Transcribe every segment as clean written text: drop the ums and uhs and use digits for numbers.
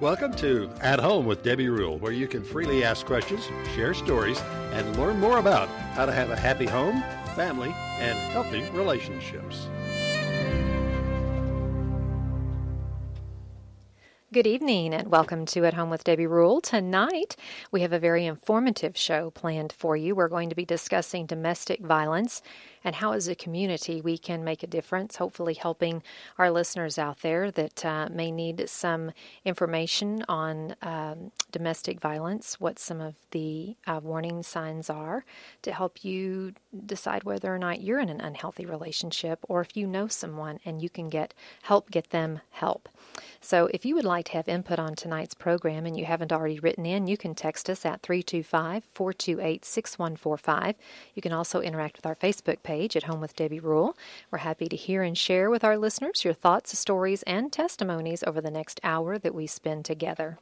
Welcome to At Home with Debbie Rule, where you can freely ask questions, share stories, and learn more about how to have a happy home, family, and healthy relationships. Good evening and welcome to At Home with Debbie Rule. Tonight we have a very informative show planned for you. We're going to be discussing domestic violence and how as a community we can make a difference, hopefully helping our listeners out there that may need some information on domestic violence, what some of the warning signs are to help you decide whether or not you're in an unhealthy relationship or if you know someone and you can get them help. So if you would like to have input on tonight's program and you haven't already written in, you can text us at 325-428-6145. You can also interact with our Facebook page, At Home with Debbie Rule. We're happy to hear and share with our listeners your thoughts, stories, and testimonies over the next hour that we spend together.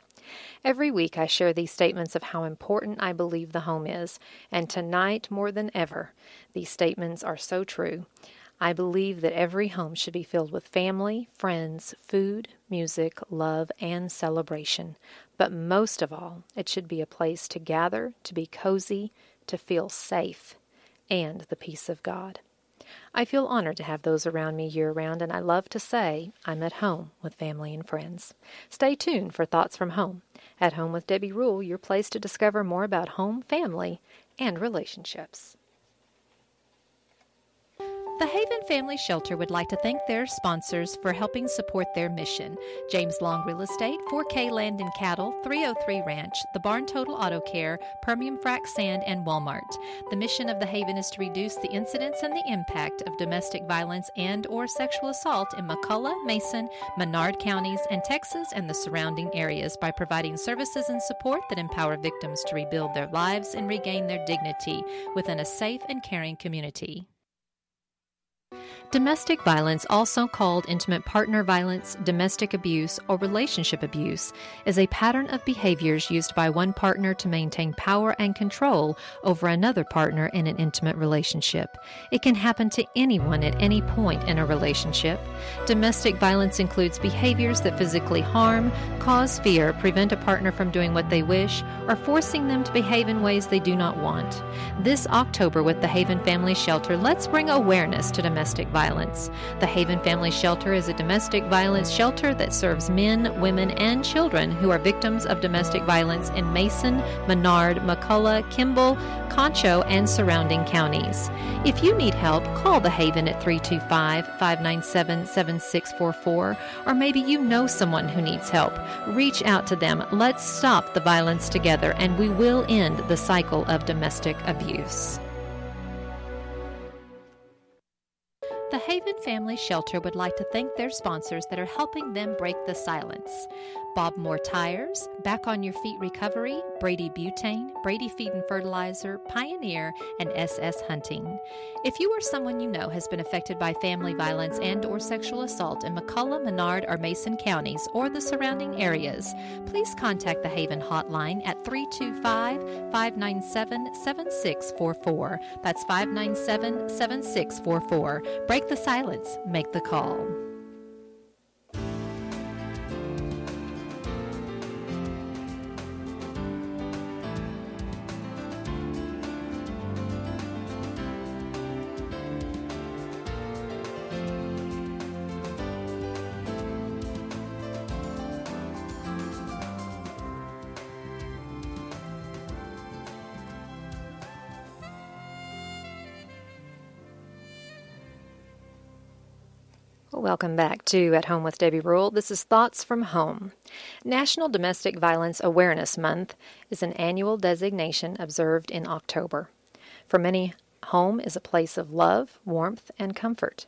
Every week I share these statements of how important I believe the home is, and tonight more than ever, these statements are so true. I believe that every home should be filled with family, friends, food, music, love, and celebration. But most of all, it should be a place to gather, to be cozy, to feel safe, and the peace of God. I feel honored to have those around me year-round, and I love to say I'm at home with family and friends. Stay tuned for Thoughts from Home. At Home with Debbie Rule, your place to discover more about home, family, and relationships. The Haven Family Shelter would like to thank their sponsors for helping support their mission. James Long Real Estate, 4K Land and Cattle, 303 Ranch, The Barn Total Auto Care, Permian Frac Sand, and Walmart. The mission of the Haven is to reduce the incidence and the impact of domestic violence and or sexual assault in McCulloch, Mason, Menard counties, and Texas and the surrounding areas by providing services and support that empower victims to rebuild their lives and regain their dignity within a safe and caring community. Domestic violence, also called intimate partner violence, domestic abuse, or relationship abuse, is a pattern of behaviors used by one partner to maintain power and control over another partner in an intimate relationship. It can happen to anyone at any point in a relationship. Domestic violence includes behaviors that physically harm, cause fear, prevent a partner from doing what they wish, or forcing them to behave in ways they do not want. This October with the Haven Family Shelter, let's bring awareness to domestic violence. The Haven Family Shelter is a domestic violence shelter that serves men, women, and children who are victims of domestic violence in Mason, Menard, McCulloch, Kimball, Concho, and surrounding counties. If you need help, call the Haven at 325-597-7644, or maybe you know someone who needs help. Reach out to them. Let's stop the violence together, and we will end the cycle of domestic abuse. The Haven Family Shelter would like to thank their sponsors that are helping them break the silence. Bob Moore Tires, Back on Your Feet Recovery, Brady Butane, Brady Feed and Fertilizer, Pioneer, and SS Hunting. If you or someone you know has been affected by family violence and or sexual assault in McCulloch, Menard, or Mason counties or the surrounding areas, please contact the Haven Hotline at 325-597-7644. That's 597-7644. Break the silence. Make the call. Welcome back to At Home with Debbie Rule. This is Thoughts from Home. National Domestic Violence Awareness Month is an annual designation observed in October. For many, home is a place of love, warmth, and comfort.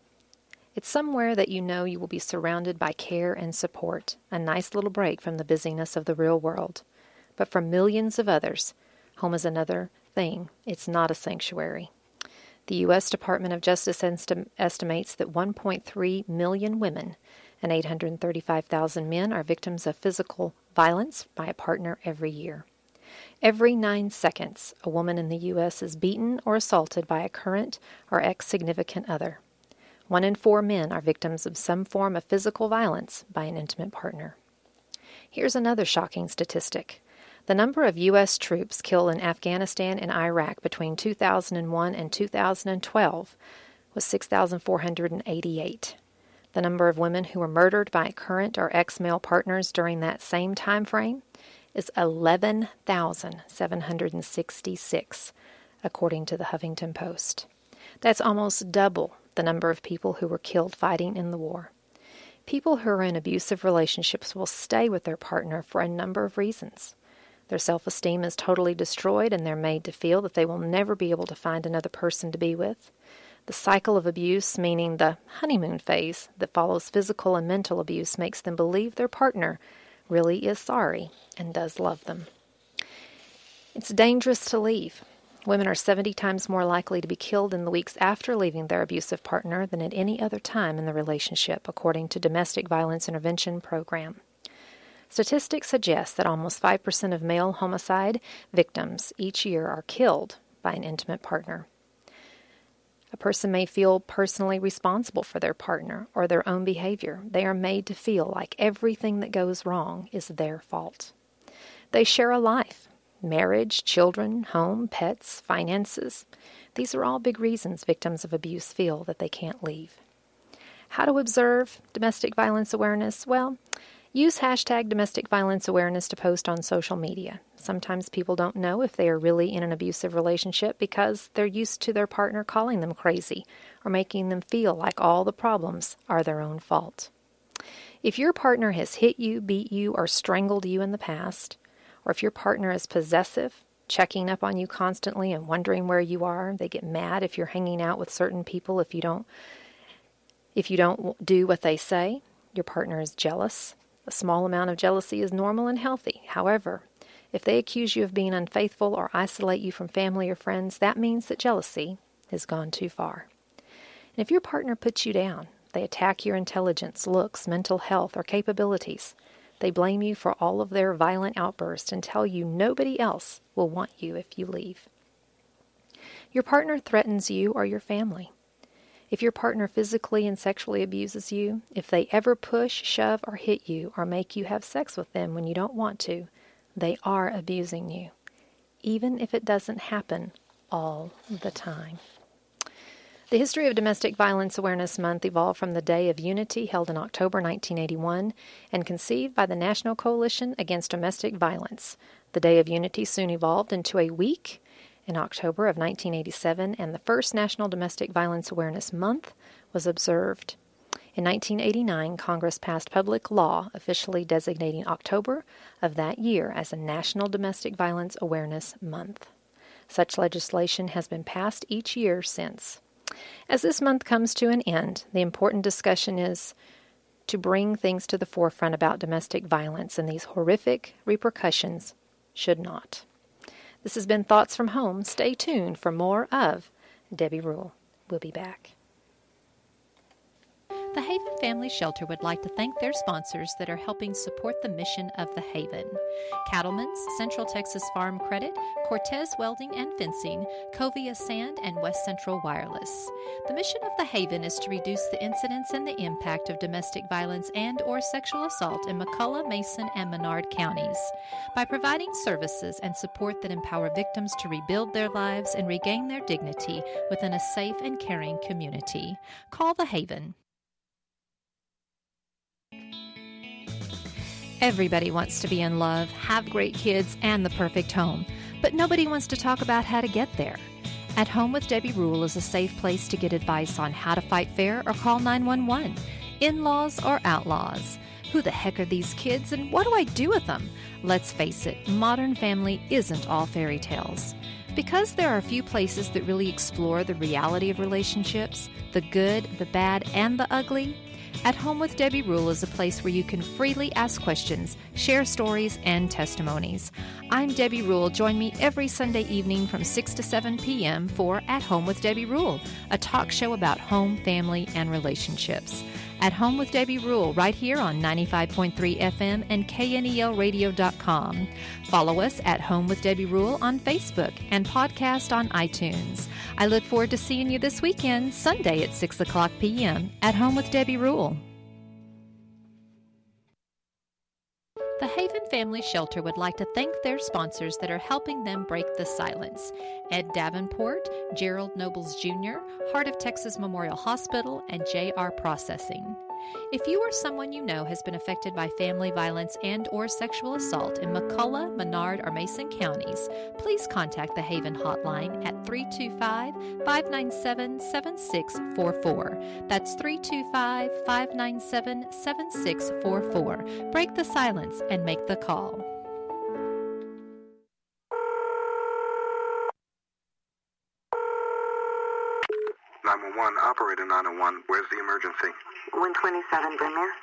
It's somewhere that you know you will be surrounded by care and support, a nice little break from the busyness of the real world. But for millions of others, home is another thing. It's not a sanctuary. The U.S. Department of Justice estimates that 1.3 million women and 835,000 men are victims of physical violence by a partner every year. Every 9 seconds, a woman in the U.S. is beaten or assaulted by a current or ex-significant other. 1 in 4 men are victims of some form of physical violence by an intimate partner. Here's another shocking statistic. The number of U.S. troops killed in Afghanistan and Iraq between 2001 and 2012 was 6,488. The number of women who were murdered by current or ex-male partners during that same time frame is 11,766, according to the Huffington Post. That's almost double the number of people who were killed fighting in the war. People who are in abusive relationships will stay with their partner for a number of reasons. Their self-esteem is totally destroyed, and they're made to feel that they will never be able to find another person to be with. The cycle of abuse, meaning the honeymoon phase that follows physical and mental abuse, makes them believe their partner really is sorry and does love them. It's dangerous to leave. Women are 70 times more likely to be killed in the weeks after leaving their abusive partner than at any other time in the relationship, according to Domestic Violence Intervention Program. Statistics suggest that almost 5% of male homicide victims each year are killed by an intimate partner. A person may feel personally responsible for their partner or their own behavior. They are made to feel like everything that goes wrong is their fault. They share a life: marriage, children, home, pets, finances. These are all big reasons victims of abuse feel that they can't leave. How to observe domestic violence awareness? Well, use hashtag domestic violence awareness to post on social media. Sometimes people don't know if they are really in an abusive relationship because they're used to their partner calling them crazy or making them feel like all the problems are their own fault. If your partner has hit you, beat you, or strangled you in the past, or if your partner is possessive, checking up on you constantly and wondering where you are, they get mad if you're hanging out with certain people if you don't do what they say, your partner is jealous. A small amount of jealousy is normal and healthy. However, if they accuse you of being unfaithful or isolate you from family or friends, that means that jealousy has gone too far. And if your partner puts you down, they attack your intelligence, looks, mental health, or capabilities, they blame you for all of their violent outbursts and tell you nobody else will want you if you leave. Your partner threatens you or your family. If your partner physically and sexually abuses you, if they ever push, shove, or hit you, or make you have sex with them when you don't want to, they are abusing you, even if it doesn't happen all the time. The history of Domestic Violence Awareness Month evolved from the Day of Unity held in October 1981 and conceived by the National Coalition Against Domestic Violence. The Day of Unity soon evolved into a week in October of 1987, and the first National Domestic Violence Awareness Month was observed. In 1989, Congress passed public law officially designating October of that year as a National Domestic Violence Awareness Month. Such legislation has been passed each year since. As this month comes to an end, the important discussion is to bring things to the forefront about domestic violence, and these horrific repercussions should not. This has been Thoughts from Home. Stay tuned for more of Debbie Rule. We'll be back. The Haven Family Shelter would like to thank their sponsors that are helping support the mission of the Haven: Cattleman's, Central Texas Farm Credit, Cortez Welding and Fencing, Covia Sand, and West Central Wireless. The mission of the Haven is to reduce the incidence and the impact of domestic violence and or sexual assault in McCulloch, Mason, and Menard counties by providing services and support that empower victims to rebuild their lives and regain their dignity within a safe and caring community. Call the Haven. Everybody wants to be in love, have great kids, and the perfect home, but nobody wants to talk about how to get there. At Home with Debbie Rule is a safe place to get advice on how to fight fair or call 911, in-laws or outlaws. Who the heck are these kids and what do I do with them? Let's face it, modern family isn't all fairy tales. Because there are few places that really explore the reality of relationships, the good, the bad, and the ugly, At Home with Debbie Rule is a place where you can freely ask questions, share stories, and testimonies. I'm Debbie Rule. Join me every Sunday evening from 6 to 7 p.m. for At Home with Debbie Rule, a talk show about home, family, and relationships. At Home with Debbie Rule, right here on 95.3 FM and KNELradio.com. Follow us at Home with Debbie Rule on Facebook and podcast on iTunes. I look forward to seeing you this weekend, Sunday at 6 o'clock p.m. at Home with Debbie Rule. The Haven Family Shelter would like to thank their sponsors that are helping them break the silence: Ed Davenport, Gerald Nobles Jr., Heart of Texas Memorial Hospital, and J.R. Processing. If you or someone you know has been affected by family violence and or sexual assault in McCulloch, Menard, or Mason counties, please contact the Haven Hotline at 325-597-7644. That's 325-597-7644. Break the silence and make the call. Operator 901, where's the emergency? 127 Brymere.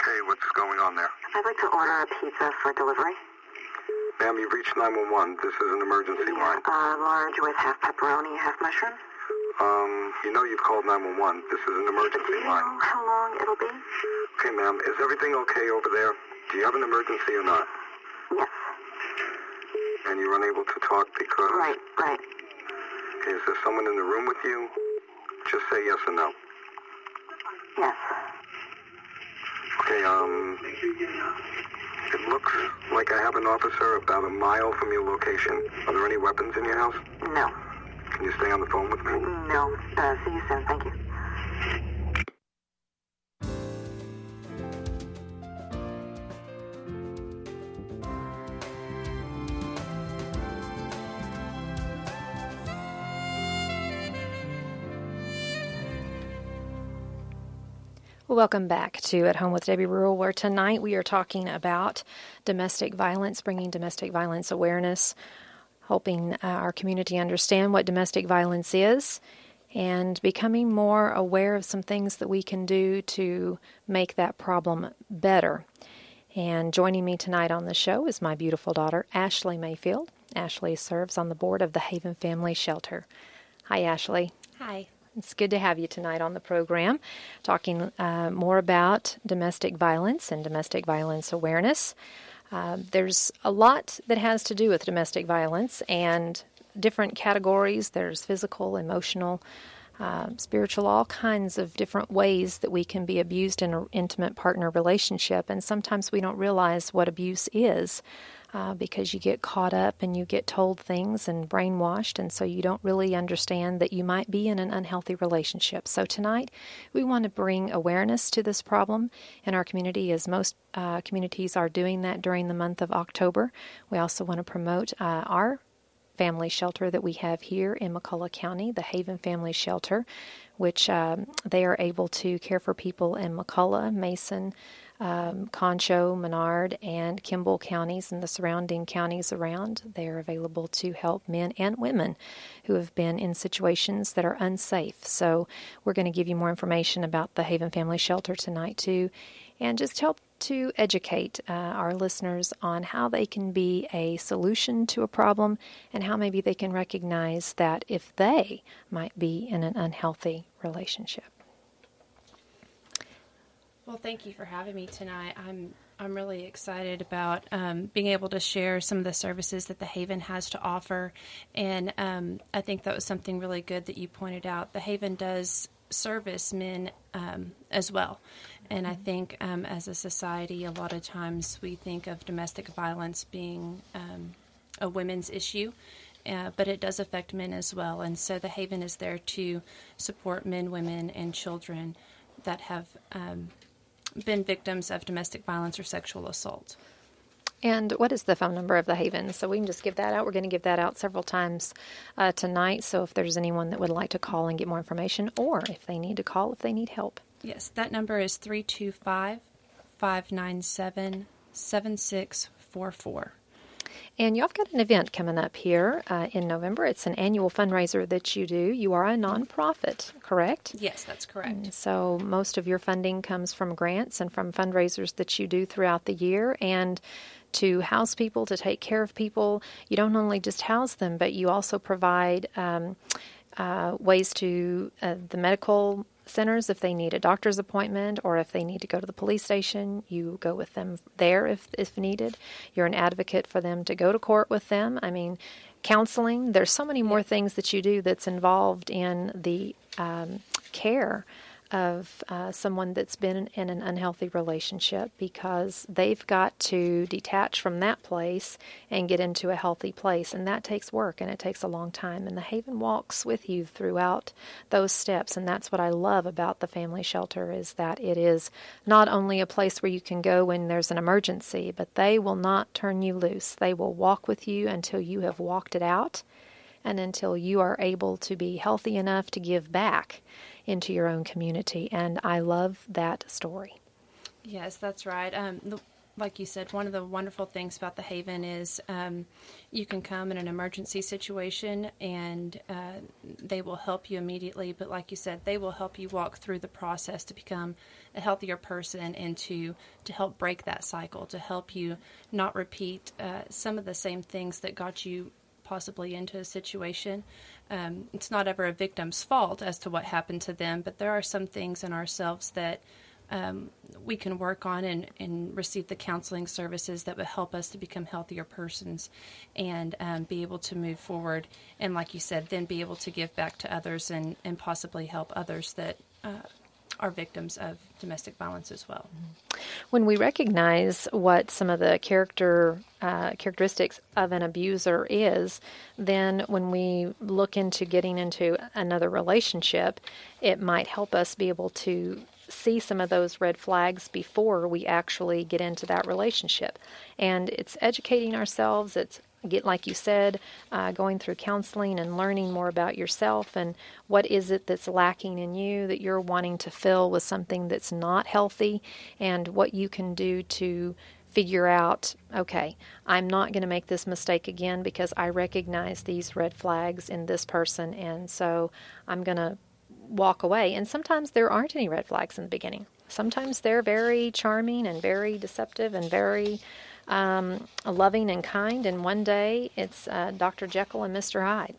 Okay, what's going on there? I'd like to order a pizza for delivery. Ma'am, you've reached 911. This is an emergency line. Large with half pepperoni, half mushroom. You know you've called 911. This is an emergency line. Do you know how long it'll be? Okay, ma'am, is everything okay over there? Do you have an emergency or not? Yes. And you're unable to talk because... Right. Okay, is there someone in the room with you? Just say yes or no. Yes. Okay, it looks like I have an officer about a mile from your location. Are there any weapons in your house? No. Can you stay on the phone with me? No. See you soon. Thank you. Welcome back to At Home with Debbie Rule, where tonight we are talking about domestic violence, bringing domestic violence awareness, helping our community understand what domestic violence is, and becoming more aware of some things that we can do to make that problem better. And joining me tonight on the show is my beautiful daughter, Ashley Mayfield. Ashley serves on the board of the Haven Family Shelter. Hi, Ashley. Hi. It's good to have you tonight on the program, talking more about domestic violence and domestic violence awareness. There's a lot that has to do with domestic violence and different categories. There's physical, emotional, spiritual, all kinds of different ways that we can be abused in an intimate partner relationship. And sometimes we don't realize what abuse is because you get caught up and you get told things and brainwashed, and so you don't really understand that you might be in an unhealthy relationship. So tonight we want to bring awareness to this problem in our community, as most communities are doing that during the month of October. We also want to promote our family shelter that we have here in McCulloch County, the Haven Family Shelter, which they are able to care for people in McCulloch, Mason, Concho, Menard, and Kimball counties and the surrounding counties around. They are available to help men and women who have been in situations that are unsafe. So we're going to give you more information about the Haven Family Shelter tonight, too, and just help to educate our listeners on how they can be a solution to a problem and how maybe they can recognize that if they might be in an unhealthy relationship. Well, thank you for having me tonight. I'm really excited about being able to share some of the services that the Haven has to offer, and I think that was something really good that you pointed out. The Haven does service men as well. And I think as a society, a lot of times we think of domestic violence being a women's issue, but it does affect men as well. And so the Haven is there to support men, women, and children that have been victims of domestic violence or sexual assault. And what is the phone number of the Haven? So we can just give that out. We're going to give that out several times tonight. So if there's anyone that would like to call and get more information, or if they need to call, if they need help. Yes, that number is 325-597-7644. And y'all have got an event coming up here in November. It's an annual fundraiser that you do. You are a nonprofit, correct? Yes, that's correct. And so most of your funding comes from grants and from fundraisers that you do throughout the year, and to house people, to take care of people. You don't only just house them, but you also provide ways to the medical centers, if they need a doctor's appointment or if they need to go to the police station, you go with them there if needed. You're an advocate for them to go to court with them. I mean, counseling. There's so many more things that you do that's involved in the care of someone that's been in an unhealthy relationship, because they've got to detach from that place and get into a healthy place, and that takes work and it takes a long time, and the Haven walks with you throughout those steps. And that's what I love about the family shelter, is that it is not only a place where you can go when there's an emergency, but they will not turn you loose. They will walk with you until you have walked it out and until you are able to be healthy enough to give back into your own community. And I love that story. Yes, that's right. Like you said, one of the wonderful things about the Haven is you can come in an emergency situation and they will help you immediately. But like you said, they will help you walk through the process to become a healthier person and to help break that cycle, to help you not repeat some of the same things that got you possibly into a situation. It's not ever a victim's fault as to what happened to them, but there are some things in ourselves that we can work on and receive the counseling services that would help us to become healthier persons and be able to move forward. And like you said, then be able to give back to others and possibly help others that are victims of domestic violence as well. When we recognize what some of the characteristics of an abuser is, then when we look into getting into another relationship, it might help us be able to see some of those red flags before we actually get into that relationship. And it's educating ourselves. It's like you said, going through counseling and learning more about yourself and what is it that's lacking in you that you're wanting to fill with something that's not healthy, and what you can do to figure out, okay, I'm not going to make this mistake again because I recognize these red flags in this person, and so I'm going to walk away. And sometimes there aren't any red flags in the beginning. Sometimes they're very charming and very deceptive and very loving and kind, and one day it's Dr. Jekyll and Mr. Hyde.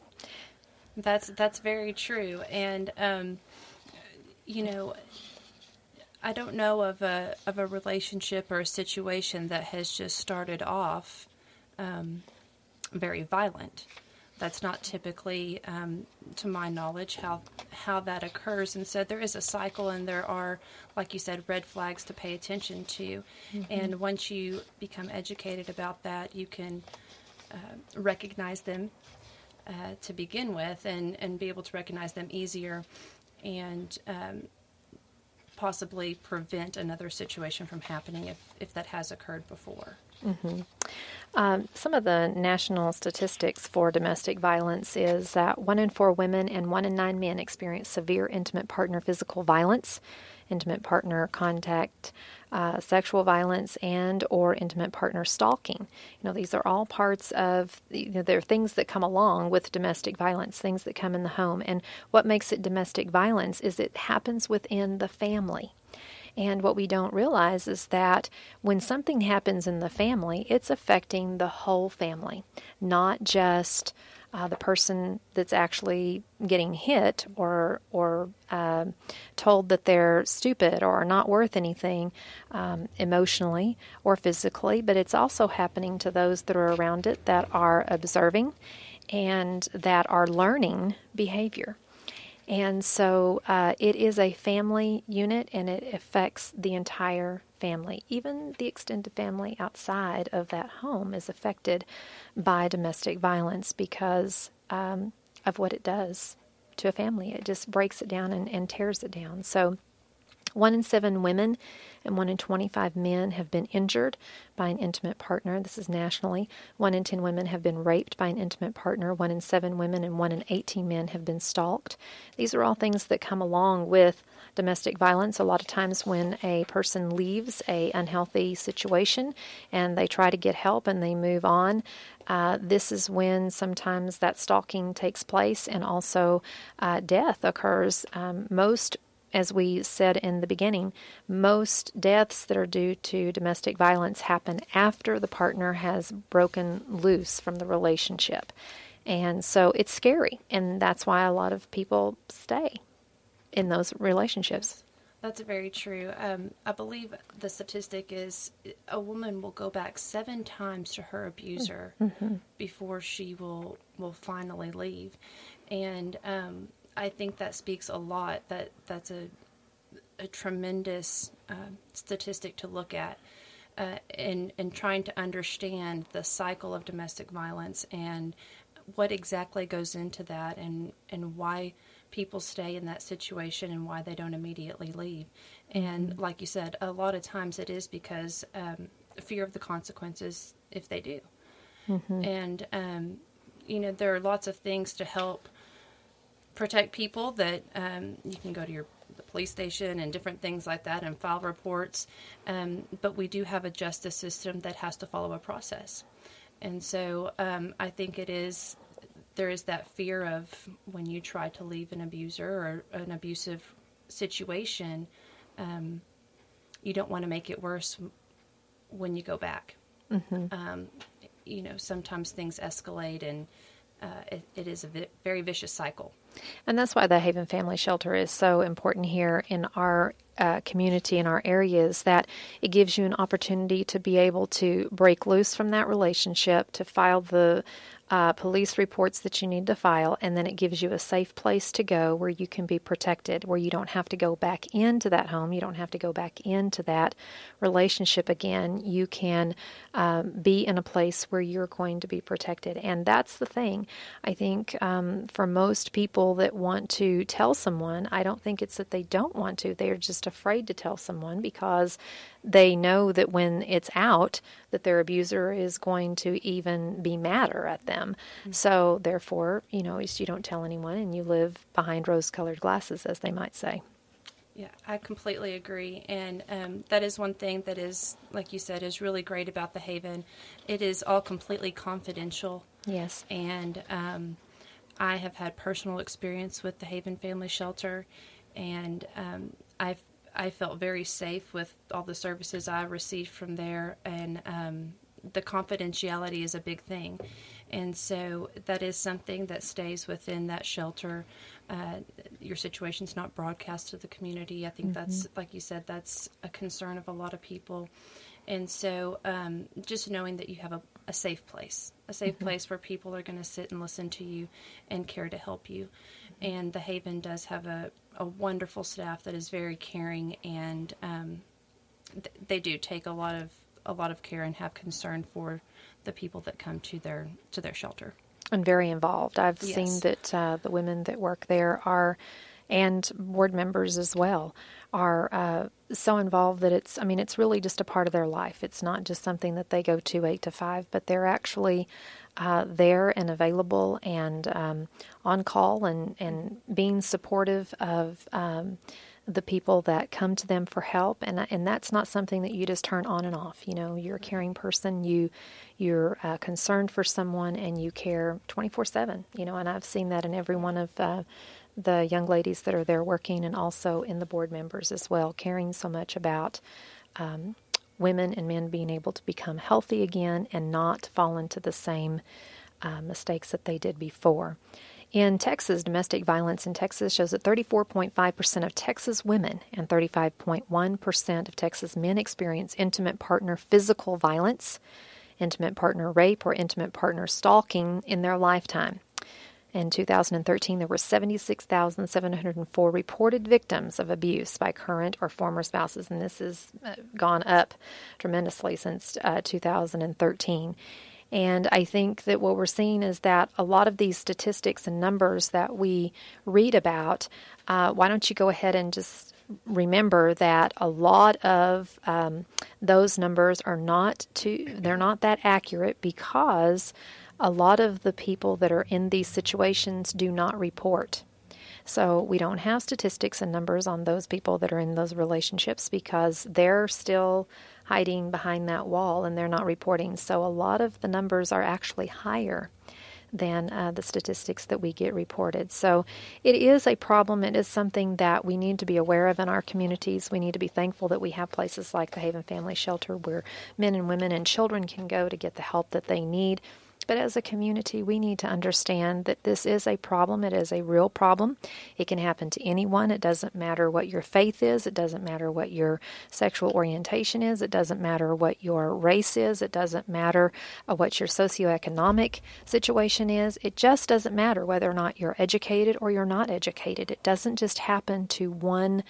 That's very true. And I don't know of a relationship or a situation that has just started off very violent. That's not typically, to my knowledge, how that occurs. And so there is a cycle, and there are, like you said, red flags to pay attention to. Mm-hmm. And once you become educated about that, you can recognize them to begin with and be able to recognize them easier and possibly prevent another situation from happening if that has occurred before. Mm-hmm. Some of the national statistics for domestic violence is that 1 in 4 women and 1 in 9 men experience severe intimate partner physical violence, intimate partner contact, sexual violence, and or intimate partner stalking. These are all parts of, there are things that come along with domestic violence, things that come in the home. And what makes it domestic violence is it happens within the family. And what we don't realize is that when something happens in the family, it's affecting the whole family, not just the person that's actually getting hit or told that they're stupid or are not worth anything emotionally or physically, but it's also happening to those that are around it that are observing and that are learning behavior. And so it is a family unit, and it affects the entire family. Even the extended family outside of that home is affected by domestic violence because of what it does to a family. It just breaks it down and tears it down. So 1 in 7 women and 1 in 25 men have been injured by an intimate partner. This is nationally. 1 in 10 women have been raped by an intimate partner. 1 in 7 women and 1 in 18 men have been stalked. These are all things that come along with domestic violence. A lot of times when a person leaves a unhealthy situation and they try to get help and they move on, this is when sometimes that stalking takes place, and also death occurs. As we said in the beginning, most deaths that are due to domestic violence happen after the partner has broken loose from the relationship. And so it's scary, and that's why a lot of people stay in those relationships. That's very true. I believe the statistic is a woman will go back 7 times to her abuser mm-hmm. before she will finally leave. And I think that speaks a lot. That's a tremendous statistic to look at in trying to understand the cycle of domestic violence and what exactly goes into that, and why people stay in that situation and why they don't immediately leave. And mm-hmm. like you said, a lot of times it is because fear of the consequences if they do. Mm-hmm. And, you know, there are lots of things to help protect people that you can go to the police station and different things like that and file reports. But we do have a justice system that has to follow a process. And so I think there is that fear of when you try to leave an abuser or an abusive situation, you don't want to make it worse when you go back. Mm-hmm. You know, sometimes things escalate, and it is a very vicious cycle. And that's why the Haven Family Shelter is so important here in our community, in our areas, that it gives you an opportunity to be able to break loose from that relationship, to file the police reports that you need to file, and then it gives you a safe place to go where you can be protected, where you don't have to go back into that home, you don't have to go back into that relationship again. You can be in a place where you're going to be protected. And that's the thing. I think for most people that want to tell someone, I don't think it's that they don't want to. They're just afraid to tell someone because they know that when it's out that their abuser is going to even be madder at them. Mm-hmm. So therefore, you know, you don't tell anyone and you live behind rose-colored glasses, as they might say. Yeah, I completely agree. And that is one thing that is, like you said, is really great about the Haven. It is all completely confidential. Yes. And I have had personal experience with the Haven Family Shelter, and I felt very safe with all the services I received from there, and the confidentiality is a big thing. And so that is something that stays within that shelter. Your situation's not broadcast to the community. I think mm-hmm. that's, like you said, that's a concern of a lot of people. And so just knowing that you have a safe place, mm-hmm. place where people are going to sit and listen to you and care to help you. Mm-hmm. And the Haven does have a wonderful staff that is very caring, and they do take a lot of care and have concern for the people that come to their shelter. And very involved. I've yes. seen that the women that work there are, and board members as well, are so involved that it's really just a part of their life. It's not just something that they go to 8 to 5, but they're actually there and available and on call and being supportive of the people that come to them for help. And that's not something that you just turn on and off. You know, you're a caring person, you're concerned for someone, and you care 24/7, you know, and I've seen that in every one of the young ladies that are there working, and also in the board members as well, caring so much about women and men being able to become healthy again and not fall into the same mistakes that they did before. In Texas, domestic violence in Texas shows that 34.5% of Texas women and 35.1% of Texas men experience intimate partner physical violence, intimate partner rape, or intimate partner stalking in their lifetime. In 2013, there were 76,704 reported victims of abuse by current or former spouses, and this has gone up tremendously since 2013. And I think that what we're seeing is that a lot of these statistics and numbers that we read about, why don't you go ahead and just remember that a lot of those numbers are they're not that accurate, because a lot of the people that are in these situations do not report. So we don't have statistics and numbers on those people that are in those relationships because they're still hiding behind that wall and they're not reporting. So a lot of the numbers are actually higher than the statistics that we get reported. So it is a problem. It is something that we need to be aware of in our communities. We need to be thankful that we have places like the Haven Family Shelter where men and women and children can go to get the help that they need. But as a community, we need to understand that this is a problem. It is a real problem. It can happen to anyone. It doesn't matter what your faith is. It doesn't matter what your sexual orientation is. It doesn't matter what your race is. It doesn't matter what your socioeconomic situation is. It just doesn't matter whether or not you're educated or you're not educated. It doesn't just happen to one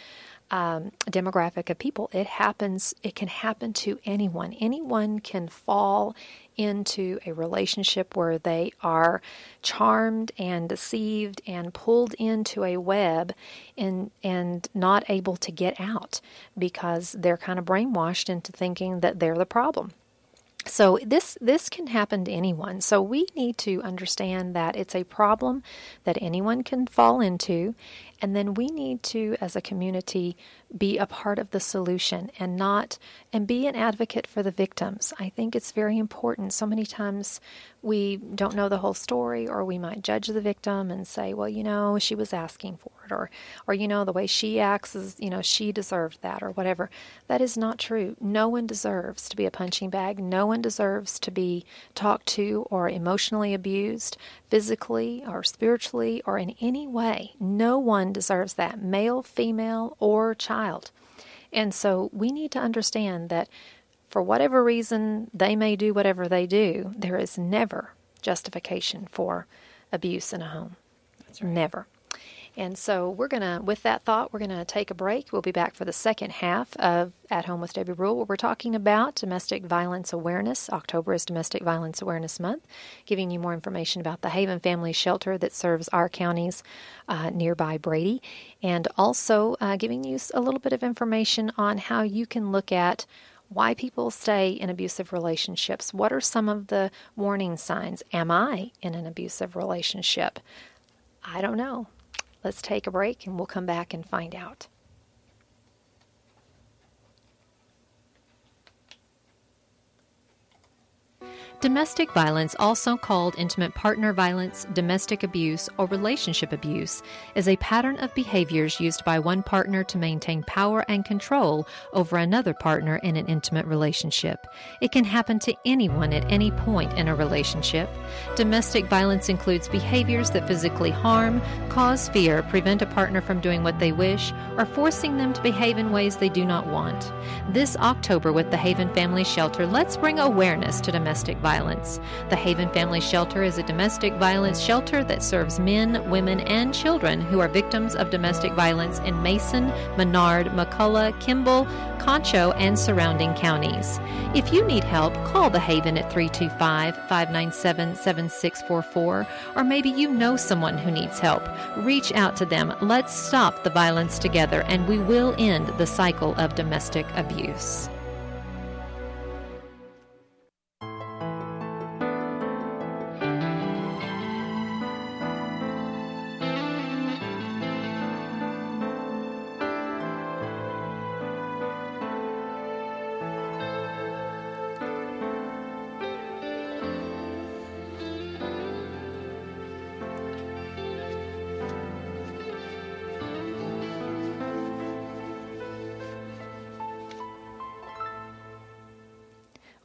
demographic of people. It happens. It can happen to anyone. Anyone can fall into a relationship where they are charmed and deceived and pulled into a web and not able to get out because they're kind of brainwashed into thinking that they're the problem. So this can happen to anyone. So we need to understand that it's a problem that anyone can fall into, and then we need to, as a community, be a part of the solution and be an advocate for the victims. I think it's very important. So many times we don't know the whole story, or we might judge the victim and say, well, you know, she was asking for it, or you know, the way she acts is, you know, she deserved that, or whatever. That is not true. No one deserves to be a punching bag. No one deserves to be talked to or emotionally abused, physically or spiritually or in any way. No one deserves that, male, female, or child. And so we need to understand that for whatever reason they may do whatever they do, there is never justification for abuse in a home. That's right. Never. And so with that thought, we're going to take a break. We'll be back for the second half of At Home with Debbie Rule, where we're talking about domestic violence awareness. October is Domestic Violence Awareness Month, giving you more information about the Haven Family Shelter that serves our counties nearby Brady, and also giving you a little bit of information on how you can look at why people stay in abusive relationships. What are some of the warning signs? Am I in an abusive relationship? I don't know. Let's take a break, and we'll come back and find out. Domestic violence, also called intimate partner violence, domestic abuse, or relationship abuse, is a pattern of behaviors used by one partner to maintain power and control over another partner in an intimate relationship. It can happen to anyone at any point in a relationship. Domestic violence includes behaviors that physically harm, cause fear, prevent a partner from doing what they wish, or forcing them to behave in ways they do not want. This October, with the Haven Family Shelter, let's bring awareness to domestic violence. The Haven Family Shelter is a domestic violence shelter that serves men, women, and children who are victims of domestic violence in Mason, Menard, McCulloch, Kimball, Concho, and surrounding counties. If you need help, call the Haven at 325-597-7644, or maybe you know someone who needs help. Reach out to them. Let's stop the violence together, and we will end the cycle of domestic abuse.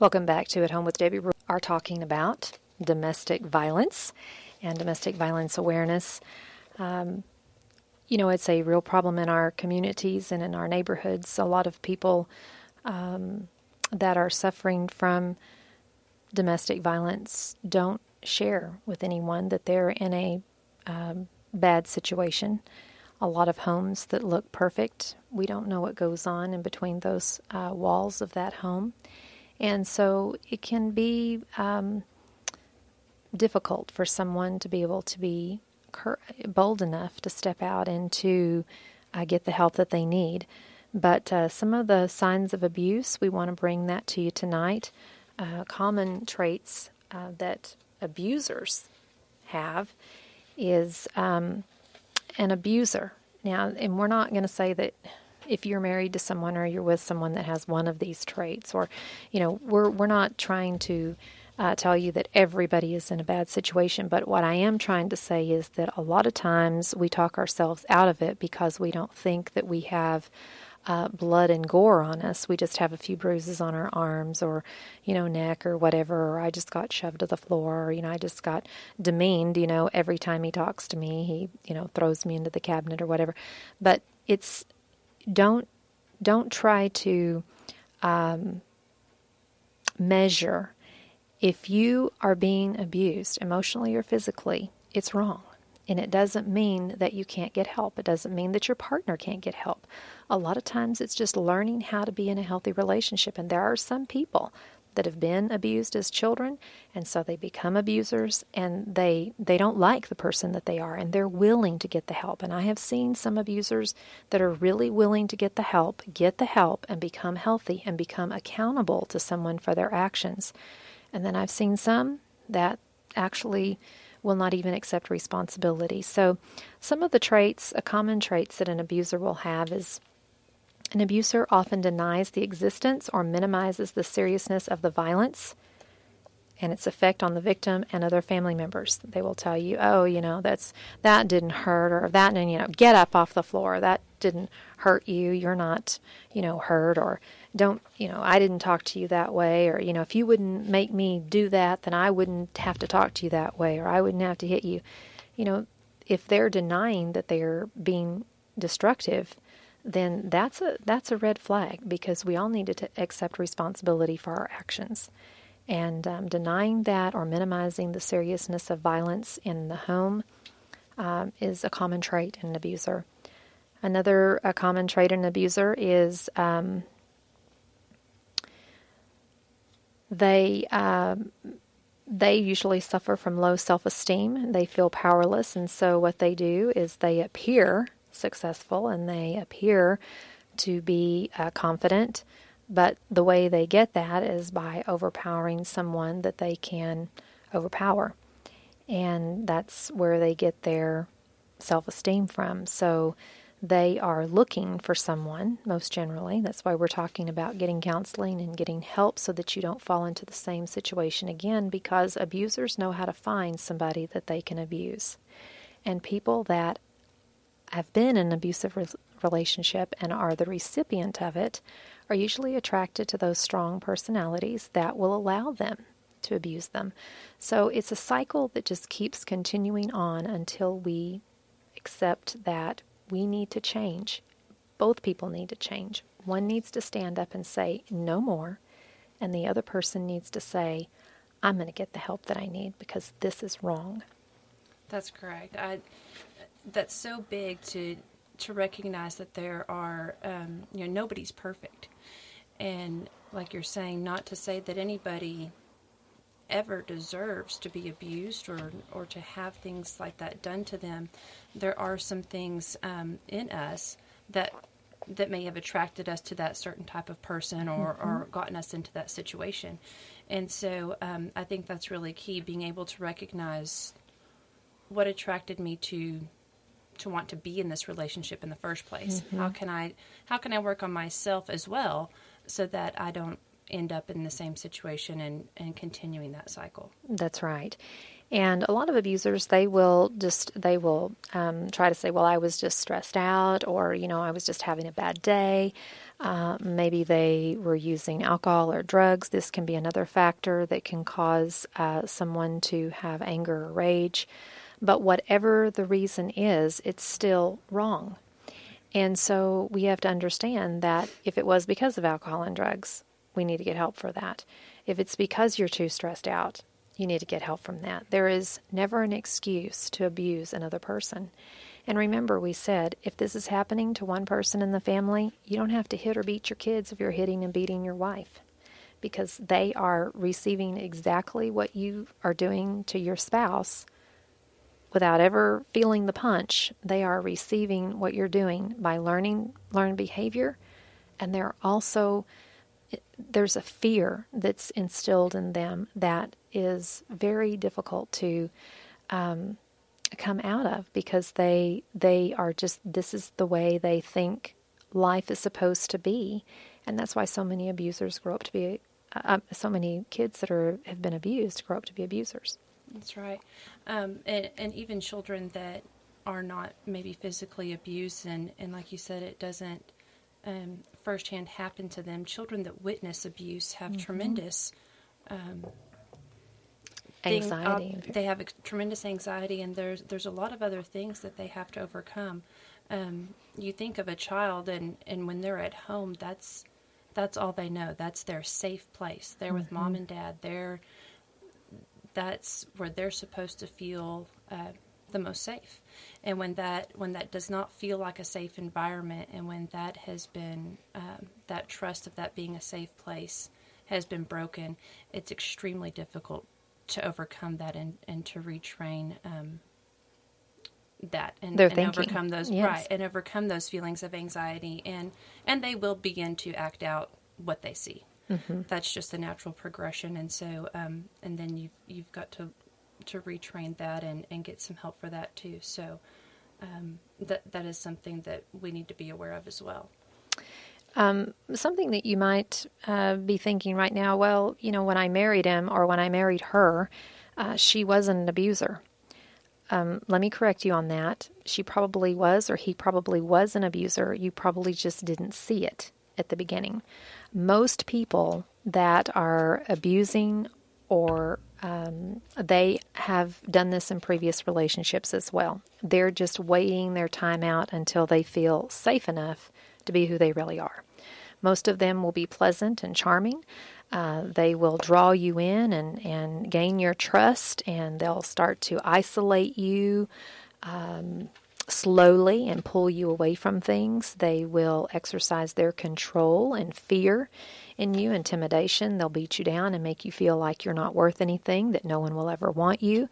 Welcome back to At Home with Debbie. We are talking about domestic violence and domestic violence awareness. You know, it's a real problem in our communities and in our neighborhoods. A lot of people that are suffering from domestic violence don't share with anyone that they're in a bad situation. A lot of homes that look perfect, we don't know what goes on in between those walls of that home. And so it can be difficult for someone to be able to be bold enough to step out and to get the help that they need. But some of the signs of abuse, we want to bring that to you tonight. Common traits that abusers have is an abuser. Now, and we're not going to say that if you're married to someone or you're with someone that has one of these traits, or, you know, we're not trying to tell you that everybody is in a bad situation. But what I am trying to say is that a lot of times we talk ourselves out of it because we don't think that we have blood and gore on us. We just have a few bruises on our arms, or, you know, neck or whatever, or I just got shoved to the floor, or, you know, I just got demeaned, you know, every time he talks to me, he, you know, throws me into the cabinet or whatever. But it's... Don't try to measure. If you are being abused emotionally or physically, it's wrong. And it doesn't mean that you can't get help. It doesn't mean that your partner can't get help. A lot of times it's just learning how to be in a healthy relationship. And there are some people that have been abused as children, and so they become abusers, and they don't like the person that they are, and they're willing to get the help. And I have seen some abusers that are really willing to get the help, and become healthy, and become accountable to someone for their actions. And then I've seen some that actually will not even accept responsibility. So some of the traits, common traits that an abuser will have is, an abuser often denies the existence or minimizes the seriousness of the violence and its effect on the victim and other family members. They will tell you, oh, you know, that didn't hurt, or that, and, you know, get up off the floor. That didn't hurt you. You're not, you know, hurt, or don't, you know, I didn't talk to you that way, or, you know, if you wouldn't make me do that, then I wouldn't have to talk to you that way, or I wouldn't have to hit you. You know, if they're denying that they're being destructive, then that's a red flag, because we all need to accept responsibility for our actions. And denying that or minimizing the seriousness of violence in the home is a common trait in an abuser. Another common trait in an abuser is they usually suffer from low self-esteem. They feel powerless, and so what they do is they appear successful and they appear to be confident, but the way they get that is by overpowering someone that they can overpower, and that's where they get their self-esteem from. So they are looking for someone, most generally. That's why we're talking about getting counseling and getting help, so that you don't fall into the same situation again, because abusers know how to find somebody that they can abuse. And people that have been in an abusive relationship and are the recipient of it are usually attracted to those strong personalities that will allow them to abuse them. So it's a cycle that just keeps continuing on until we accept that we need to change. Both people need to change. One needs to stand up and say, no more, and the other person needs to say, I'm going to get the help that I need, because this is wrong. That's correct. That's so big to recognize that there are, you know, nobody's perfect. And like you're saying, not to say that anybody ever deserves to be abused or to have things like that done to them. There are some things in us that may have attracted us to that certain type of person or gotten us into that situation. And so I think that's really key, being able to recognize what attracted me to want to be in this relationship in the first place. Mm-hmm. How can I work on myself as well, so that I don't end up in the same situation and continuing that cycle? That's right. And a lot of abusers, they will try to say, well, I was just stressed out, or, you know, I was just having a bad day. Maybe they were using alcohol or drugs. This can be another factor that can cause someone to have anger or rage. But whatever the reason is, it's still wrong. And so we have to understand that if it was because of alcohol and drugs, we need to get help for that. If it's because you're too stressed out, you need to get help from that. There is never an excuse to abuse another person. And remember, we said, if this is happening to one person in the family, you don't have to hit or beat your kids if you're hitting and beating your wife, because they are receiving exactly what you are doing to your spouse without ever feeling the punch. They are receiving what you're doing by learned behavior, and they're also... there's a fear that's instilled in them that is very difficult to come out of, because they are just, this is the way they think life is supposed to be. And that's why so many abusers grow up to be, so many kids that have been abused grow up to be abusers. That's right. And even children that are not maybe physically abused, and like you said, it doesn't firsthand happen to them. Children that witness abuse have tremendous anxiety. They have tremendous anxiety, and there's a lot of other things that they have to overcome. You think of a child, and when they're at home, that's all they know. That's their safe place. They're with mom and dad. That's where they're supposed to feel the most safe. And when that does not feel like a safe environment, and when that has been, that trust of that being a safe place has been broken, it's extremely difficult to overcome that and to retrain that and overcome those, yes. Right, and overcome those feelings of anxiety, and they will begin to act out what they see. Mm-hmm. That's just the natural progression, and so and then you've got to retrain that and get some help for that too. So that is something that we need to be aware of as well. Something that you might be thinking right now, well, you know, when I married him or when I married her, she wasn't an abuser. Let me correct you on that. She probably was, or he probably was an abuser. You probably just didn't see it at the beginning. Most people that are abusing or they have done this in previous relationships as well. They're just waiting their time out until they feel safe enough to be who they really are. Most of them will be pleasant and charming. They will draw you in and gain your trust, and they'll start to isolate you slowly and pull you away from things. They will exercise their control and fear in you, intimidation. They'll beat you down and make you feel like you're not worth anything, that no one will ever want you.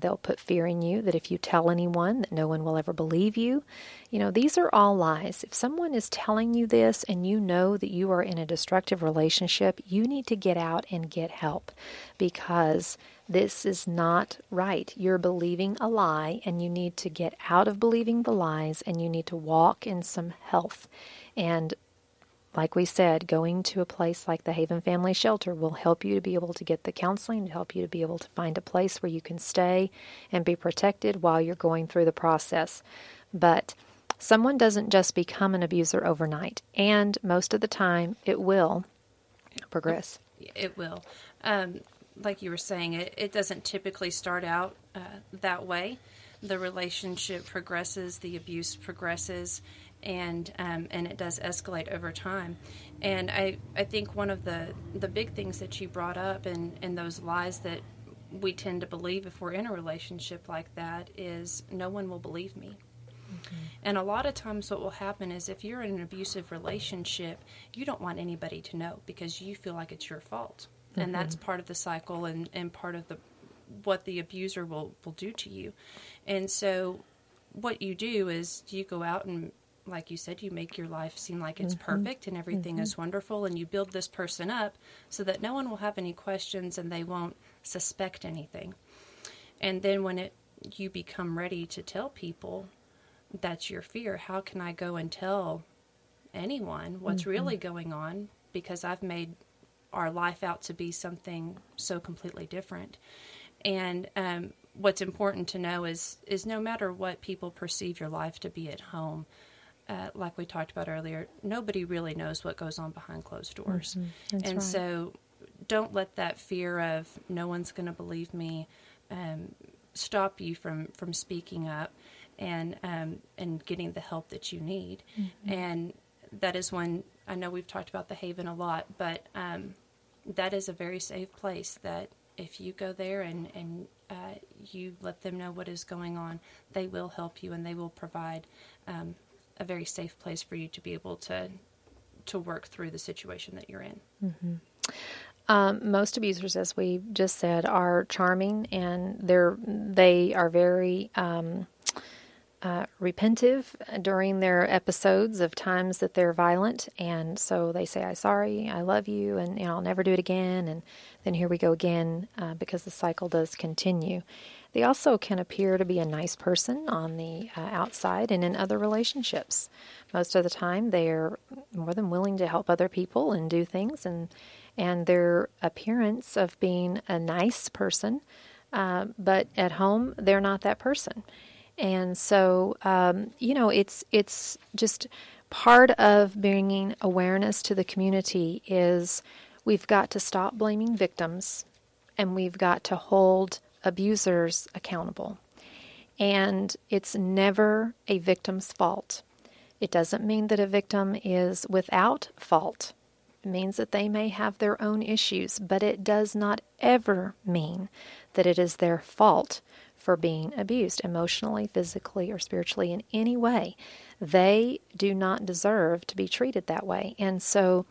They'll put fear in you that if you tell anyone, that no one will ever believe you. You know, these are all lies. If someone is telling you this and you know that you are in a destructive relationship, you need to get out and get help, because this is not right. You're believing a lie, and you need to get out of believing the lies, and you need to walk in some health. And like we said, going to a place like the Haven Family Shelter will help you to be able to get the counseling, to help you to be able to find a place where you can stay and be protected while you're going through the process. But someone doesn't just become an abuser overnight, and most of the time it will progress. It will. Like you were saying, it doesn't typically start out that way. The relationship progresses, the abuse progresses, and it does escalate over time. And I think one of the big things that you brought up, and those lies that we tend to believe if we're in a relationship like that, is no one will believe me. Okay. And a lot of times what will happen is if you're in an abusive relationship, you don't want anybody to know because you feel like it's your fault. Mm-hmm. And that's part of the cycle and part of what the abuser will do to you. And so what you do is you go out and, like you said, you make your life seem like it's mm-hmm. perfect and everything mm-hmm. is wonderful, and you build this person up so that no one will have any questions and they won't suspect anything. And then when you become ready to tell people, that's your fear. How can I go and tell anyone what's mm-hmm. really going on, because I've made our life out to be something so completely different. And what's important to know is no matter what people perceive your life to be at home, like we talked about earlier, nobody really knows what goes on behind closed doors. Mm-hmm. And right. So don't let that fear of no one's going to believe me stop you from speaking up and getting the help that you need. Mm-hmm. And that is one, I know we've talked about the Haven a lot, but that is a very safe place that if you go there and you let them know what is going on, they will help you and they will provide a very safe place for you to be able to work through the situation that you're in. Mm-hmm. Most abusers, as we just said, are charming, and they are very repentive during their episodes of times that they're violent, and so they say, I'm sorry, I love you, and I'll never do it again, and then here we go again, because the cycle does continue. They also can appear to be a nice person on the outside and in other relationships. Most of the time, they're more than willing to help other people and do things, and their appearance of being a nice person, but at home, they're not that person. And so, it's just part of bringing awareness to the community is we've got to stop blaming victims, and we've got to hold abusers accountable. And it's never a victim's fault. It doesn't mean that a victim is without fault. It means that they may have their own issues, but it does not ever mean that it is their fault for being abused emotionally, physically, or spiritually in any way. They do not deserve to be treated that way. And so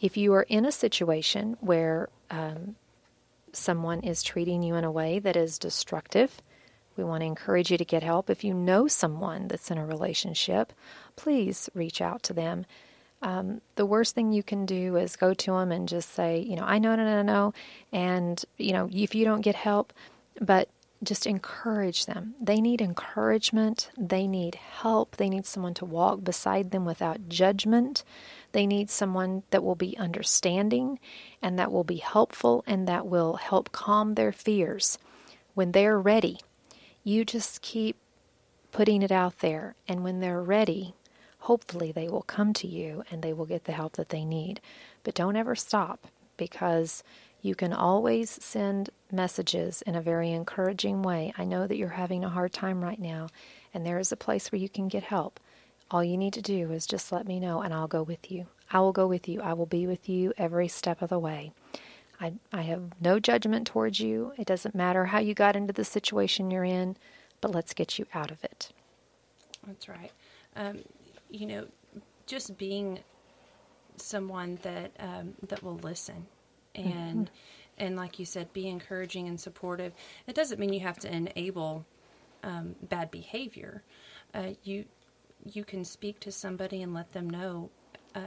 if you are in a situation where someone is treating you in a way that is destructive, we want to encourage you to get help. If you know someone that's in a relationship, please reach out to them. The worst thing you can do is go to them and just say, I know, and, if you don't get help, but just encourage them. They need encouragement. They need help. They need someone to walk beside them without judgment. They need someone that will be understanding and that will be helpful and that will help calm their fears. When they're ready, you just keep putting it out there. And when they're ready, hopefully they will come to you and they will get the help that they need. But don't ever stop, because you can always send messages in a very encouraging way. I know that you're having a hard time right now, and there is a place where you can get help. All you need to do is just let me know, and I'll go with you. I will go with you. I will be with you every step of the way. I have no judgment towards you. It doesn't matter how you got into the situation you're in, but let's get you out of it. That's right. Just being someone that will listen and mm-hmm. and like you said, be encouraging and supportive. It doesn't mean you have to enable bad behavior. You can speak to somebody and let them know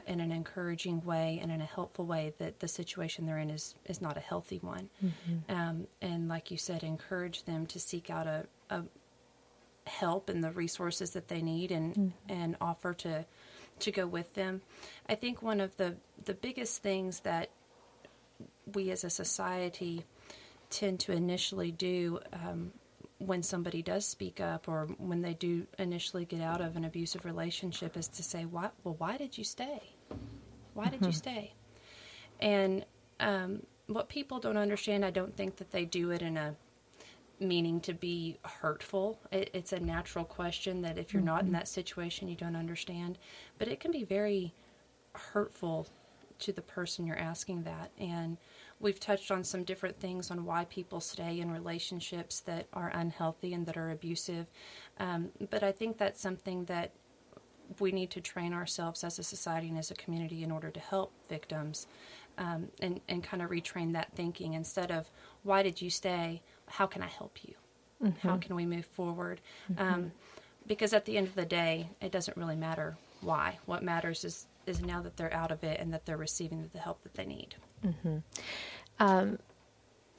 in an encouraging way and in a helpful way that the situation they're in is not a healthy one. Mm-hmm. And like you said, encourage them to seek out a help and the resources that they need and, mm-hmm. and offer to go with them. I think one of the biggest things that we as a society tend to initially do when somebody does speak up or when they do initially get out of an abusive relationship is to say, why did you stay? Why mm-hmm. did you stay? And what people don't understand, I don't think that they do it in a meaning to be hurtful. It's a natural question that if you're mm-hmm. not in that situation, you don't understand. But it can be very hurtful to the person you're asking that. And we've touched on some different things on why people stay in relationships that are unhealthy and that are abusive. But I think that's something that we need to train ourselves as a society and as a community in order to help victims and kind of retrain that thinking instead of, why did you stay? How can I help you? Mm-hmm. How can we move forward? Mm-hmm. Because at the end of the day, it doesn't really matter why. What matters is now that they're out of it and that they're receiving the help that they need. Mm-hmm.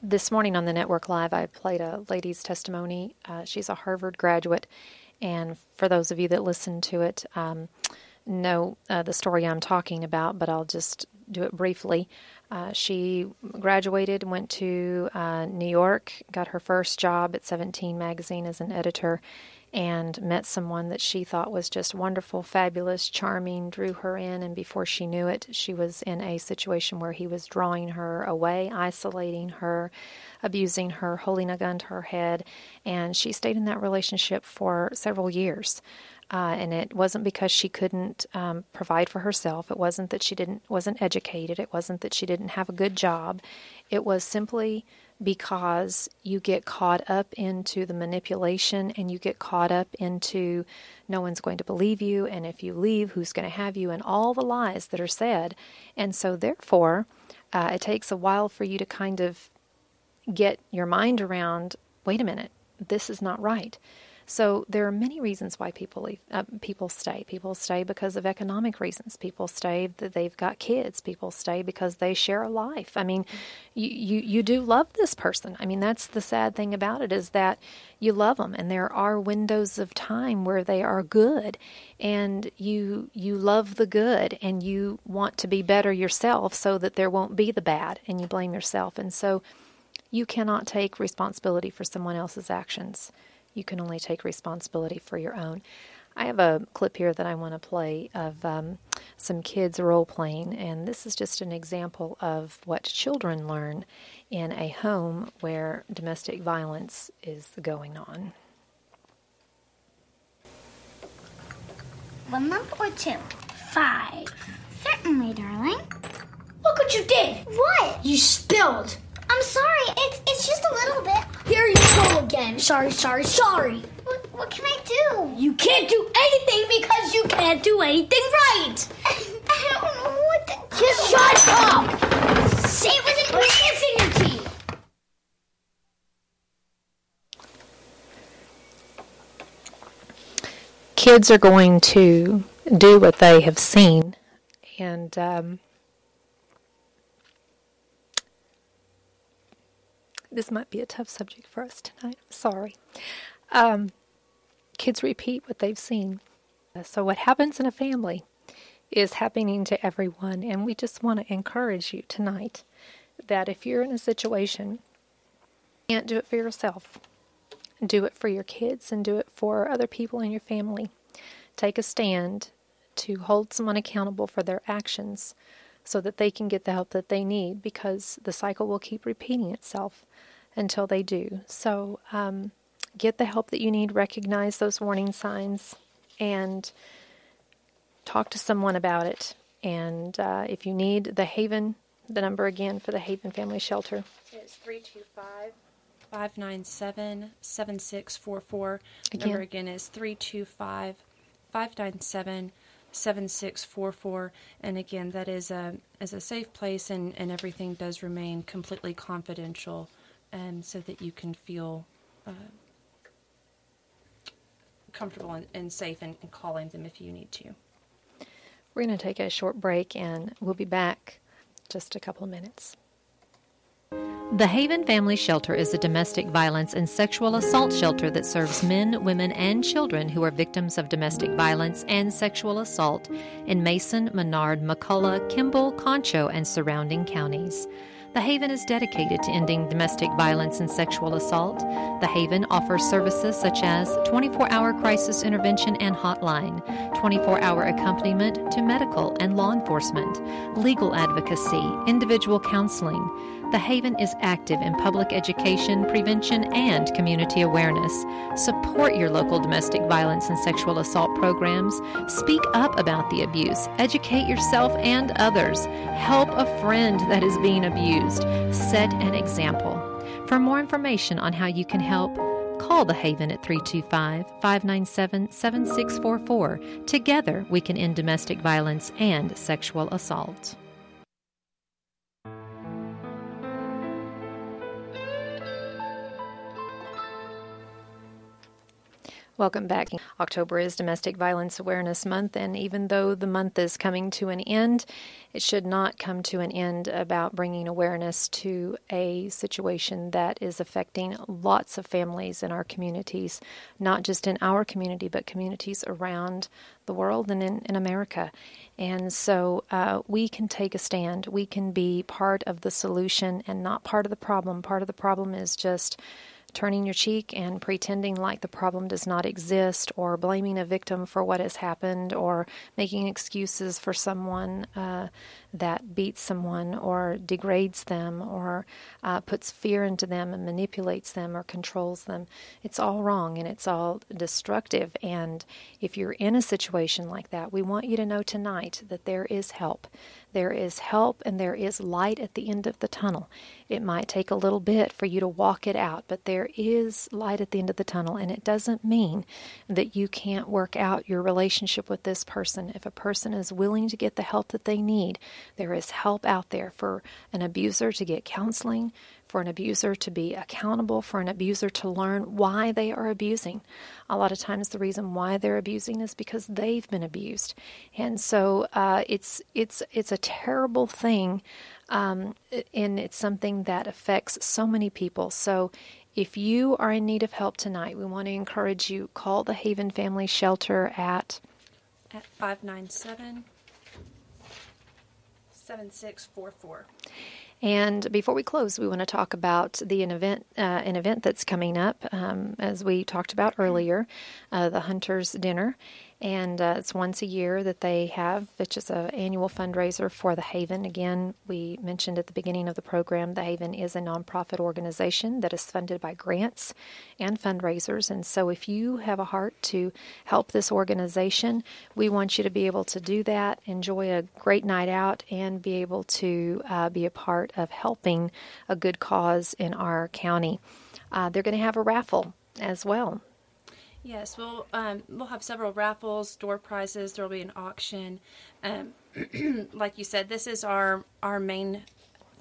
This morning on the Network Live, I played a lady's testimony. She's a Harvard graduate. And for those of you that listen to it, know the story I'm talking about, but I'll just do it briefly. She graduated, went to New York, got her first job at 17 magazine as an editor, and met someone that she thought was just wonderful, fabulous, charming, drew her in, and before she knew it, she was in a situation where he was drawing her away, isolating her, abusing her, holding a gun to her head, and she stayed in that relationship for several years. And it wasn't because she couldn't provide for herself. It wasn't that she wasn't educated. It wasn't that she didn't have a good job. It was simply because you get caught up into the manipulation and you get caught up into no one's going to believe you, and if you leave, who's going to have you, and all the lies that are said. And so therefore, it takes a while for you to kind of get your mind around, wait a minute, this is not right. So there are many reasons why people leave. People stay. People stay because of economic reasons. People stay that they've got kids. People stay because they share a life. I mean, you do love this person. I mean, that's the sad thing about it, is that you love them, and there are windows of time where they are good, and you love the good, and you want to be better yourself so that there won't be the bad, and you blame yourself. And so you cannot take responsibility for someone else's actions. You can only take responsibility for your own. I have a clip here that I want to play of some kids role-playing, and this is just an example of what children learn in a home where domestic violence is going on. 1 month or 2? 5. Certainly, darling. Look what you did. What? You spilled. I'm sorry. It's just a little bit. Here you go again. Sorry. What can I do? You can't do anything because you can't do anything right. I don't know what to do. Just shut up. Say it with an infinity. Kids are going to do what they have seen, and this might be a tough subject for us tonight. I'm sorry. Kids repeat what they've seen. So what happens in a family is happening to everyone, and we just want to encourage you tonight that if you're in a situation, you can't do it for yourself. Do it for your kids and do it for other people in your family. Take a stand to hold someone accountable for their actions so that they can get the help that they need, because the cycle will keep repeating itself until they do. So get the help that you need, recognize those warning signs, and talk to someone about it. And if you need the Haven, the number again for the Haven Family Shelter. It's 325. 597-7644. The number again is 325-597-7644. And again, that is a safe place, and everything does remain completely confidential, and so that you can feel comfortable and safe in calling them if you need to. We're going to take a short break, and we'll be back just a couple of minutes. The Haven Family Shelter is a domestic violence and sexual assault shelter that serves men, women, and children who are victims of domestic violence and sexual assault in Mason, Menard, McCulloch, Kimball, Concho, and surrounding counties. The Haven is dedicated to ending domestic violence and sexual assault. The Haven offers services such as 24-hour crisis intervention and hotline, 24-hour accompaniment to medical and law enforcement, legal advocacy, individual counseling. The Haven is active in public education, prevention, and community awareness. Support your local domestic violence and sexual assault programs. Speak up about the abuse. Educate yourself and others. Help a friend that is being abused. Set an example. For more information on how you can help, call The Haven at 325-597-7644. Together, we can end domestic violence and sexual assault. Welcome back. October is Domestic Violence Awareness Month, and even though the month is coming to an end, it should not come to an end about bringing awareness to a situation that is affecting lots of families in our communities, not just in our community, but communities around the world and in America. And so we can take a stand. We can be part of the solution and not part of the problem. Part of the problem is just turning your cheek and pretending like the problem does not exist, or blaming a victim for what has happened, or making excuses for someone that beats someone or degrades them or puts fear into them and manipulates them or controls them. It's all wrong and it's all destructive. And if you're in a situation like that, we want you to know tonight that there is help. There is help and there is light at the end of the tunnel. It might take a little bit for you to walk it out, but there is light at the end of the tunnel, and it doesn't mean that you can't work out your relationship with this person. If a person is willing to get the help that they need, there is help out there for an abuser to get counseling, for an abuser to be accountable, for an abuser to learn why they are abusing. A lot of times the reason why they're abusing is because they've been abused. And so it's a terrible thing, and it's something that affects so many people. So if you are in need of help tonight, we want to encourage you, call the Haven Family Shelter at 597-7644. And before we close, we want to talk about an event that's coming up, as we talked about earlier, the Hunter's Dinner. And it's once a year that they have, which is an annual fundraiser for the Haven. Again, we mentioned at the beginning of the program, the Haven is a nonprofit organization that is funded by grants and fundraisers. And so if you have a heart to help this organization, we want you to be able to do that, enjoy a great night out, and be able to be a part of helping a good cause in our county. They're going to have a raffle as well. Yes, we'll have several raffles, door prizes. There will be an auction. Like you said, this is our main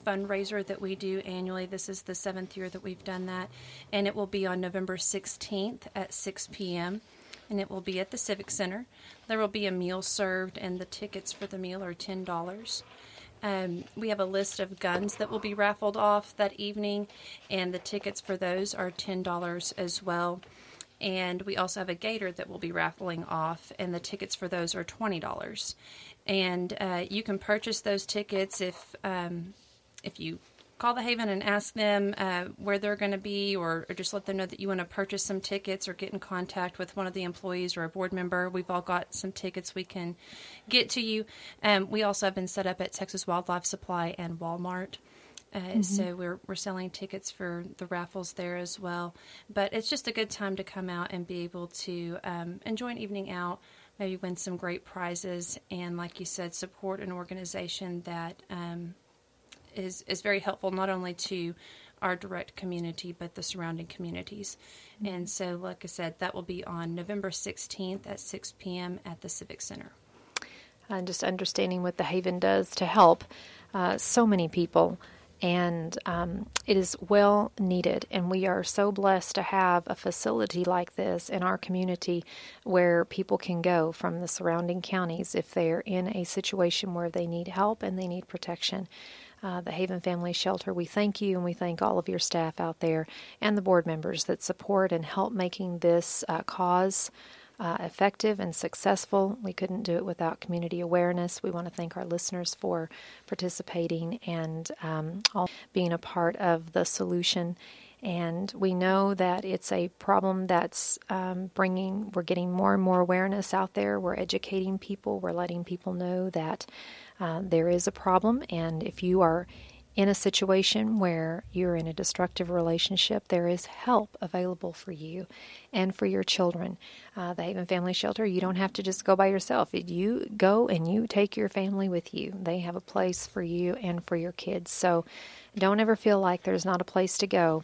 fundraiser that we do annually. This is the seventh year that we've done that, and it will be on November 16th at 6 p.m., and it will be at the Civic Center. There will be a meal served, and the tickets for the meal are $10. We have a list of guns that will be raffled off that evening, and the tickets for those are $10 as well. And we also have a gator that we'll be raffling off, and the tickets for those are $20. And you can purchase those tickets if you call the Haven and ask them where they're going to be, or just let them know that you want to purchase some tickets, or get in contact with one of the employees or a board member. We've all got some tickets we can get to you. We also have been set up at Texas Wildlife Supply and Walmart. So we're selling tickets for the raffles there as well. But it's just a good time to come out and be able to enjoy an evening out, maybe win some great prizes, and like you said, support an organization that is very helpful not only to our direct community but the surrounding communities. Mm-hmm. And so, like I said, that will be on November 16th at 6 p.m. at the Civic Center. And just understanding what the Haven does to help so many people. And it is well needed, and we are so blessed to have a facility like this in our community where people can go from the surrounding counties if they're in a situation where they need help and they need protection. The Haven Family Shelter, we thank you, and we thank all of your staff out there and the board members that support and help making this cause effective and successful. We couldn't do it without community awareness. We want to thank our listeners for participating and all being a part of the solution. And we know that it's a problem that's we're getting more and more awareness out there. We're educating people. We're letting people know that there is a problem. And if you are in a situation where you're in a destructive relationship, there is help available for you and for your children. The Haven Family Shelter, you don't have to just go by yourself. You go and you take your family with you. They have a place for you and for your kids. So don't ever feel like there's not a place to go.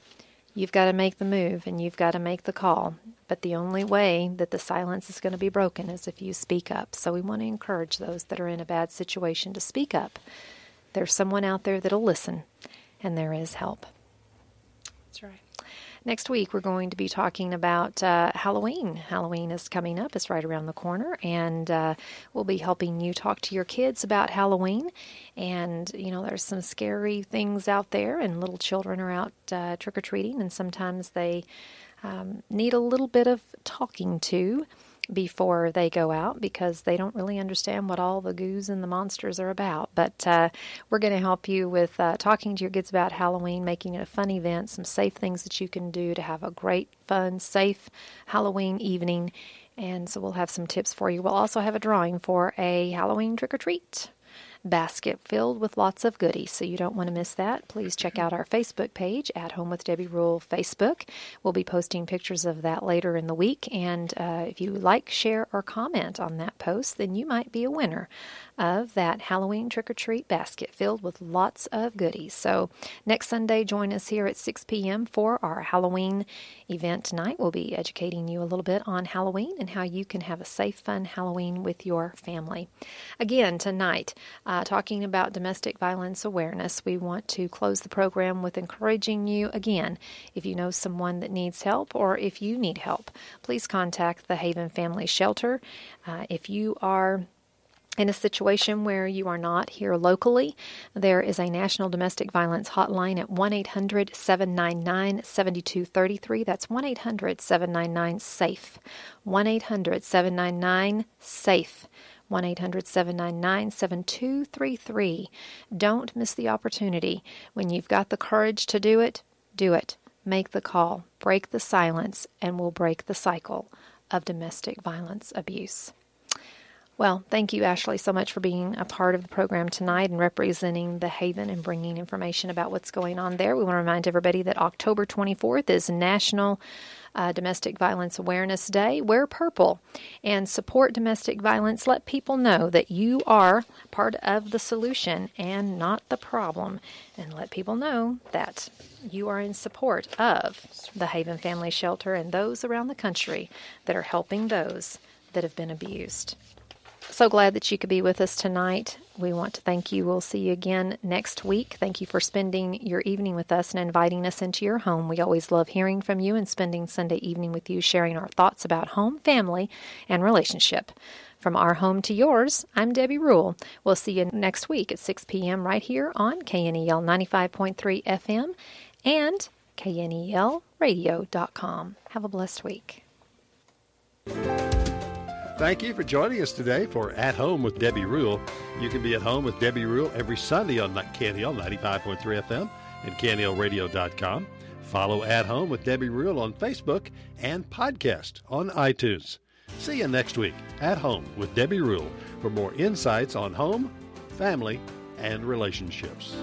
You've got to make the move, and you've got to make the call. But the only way that the silence is going to be broken is if you speak up. So we want to encourage those that are in a bad situation to speak up. There's someone out there that'll listen, and there is help. That's right. Next week, we're going to be talking about Halloween. Halloween is coming up. It's right around the corner, and we'll be helping you talk to your kids about Halloween. And, you know, there's some scary things out there, and little children are out trick-or-treating, and sometimes they need a little bit of talking to before they go out because they don't really understand what all the goos and the monsters are about. But we're going to help you with talking to your kids about Halloween, making it a fun event, some safe things that you can do to have a great, fun, safe Halloween evening. And so we'll have some tips for you. We'll also have a drawing for a Halloween trick-or-treat basket filled with lots of goodies, so you don't want to miss that. Please check out our Facebook page, At Home with Debbie Rule Facebook. We'll be posting pictures of that later in the week, and if you like, share, or comment on that post, then you might be a winner of that Halloween trick-or-treat basket filled with lots of goodies. So next Sunday, join us here at 6 p.m. for our Halloween event tonight. We'll be educating you a little bit on Halloween and how you can have a safe, fun Halloween with your family. Again, tonight, talking about domestic violence awareness, we want to close the program with encouraging you, again, if you know someone that needs help or if you need help, please contact the Haven Family Shelter. If you are in a situation where you are not here locally, there is a National Domestic Violence Hotline at 1-800-799-7233. That's 1-800-799-SAFE. 1-800-799-SAFE. 1-800-799-7233. Don't miss the opportunity. When you've got the courage to do it, do it. Make the call. Break the silence, and we'll break the cycle of domestic violence abuse. Well, thank you, Ashley, so much for being a part of the program tonight and representing the Haven and bringing information about what's going on there. We want to remind everybody that October 24th is National Domestic Violence Awareness Day. Wear purple and support domestic violence. Let people know that you are part of the solution and not the problem. And let people know that you are in support of the Haven Family Shelter and those around the country that are helping those that have been abused. So glad that you could be with us tonight. We want to thank you. We'll see you again next week. Thank you for spending your evening with us and inviting us into your home. We always love hearing from you and spending Sunday evening with you, sharing our thoughts about home, family, and relationship. From our home to yours, I'm Debbie Rule. We'll see you next week at 6 p.m. right here on KNEL 95.3 FM and KNELradio.com. Have a blessed week. Thank you for joining us today for At Home with Debbie Rule. You can be at home with Debbie Rule every Sunday on KNEL 95.3 FM and KNELradio.com. Follow At Home with Debbie Rule on Facebook and podcast on iTunes. See you next week at Home with Debbie Rule for more insights on home, family, and relationships.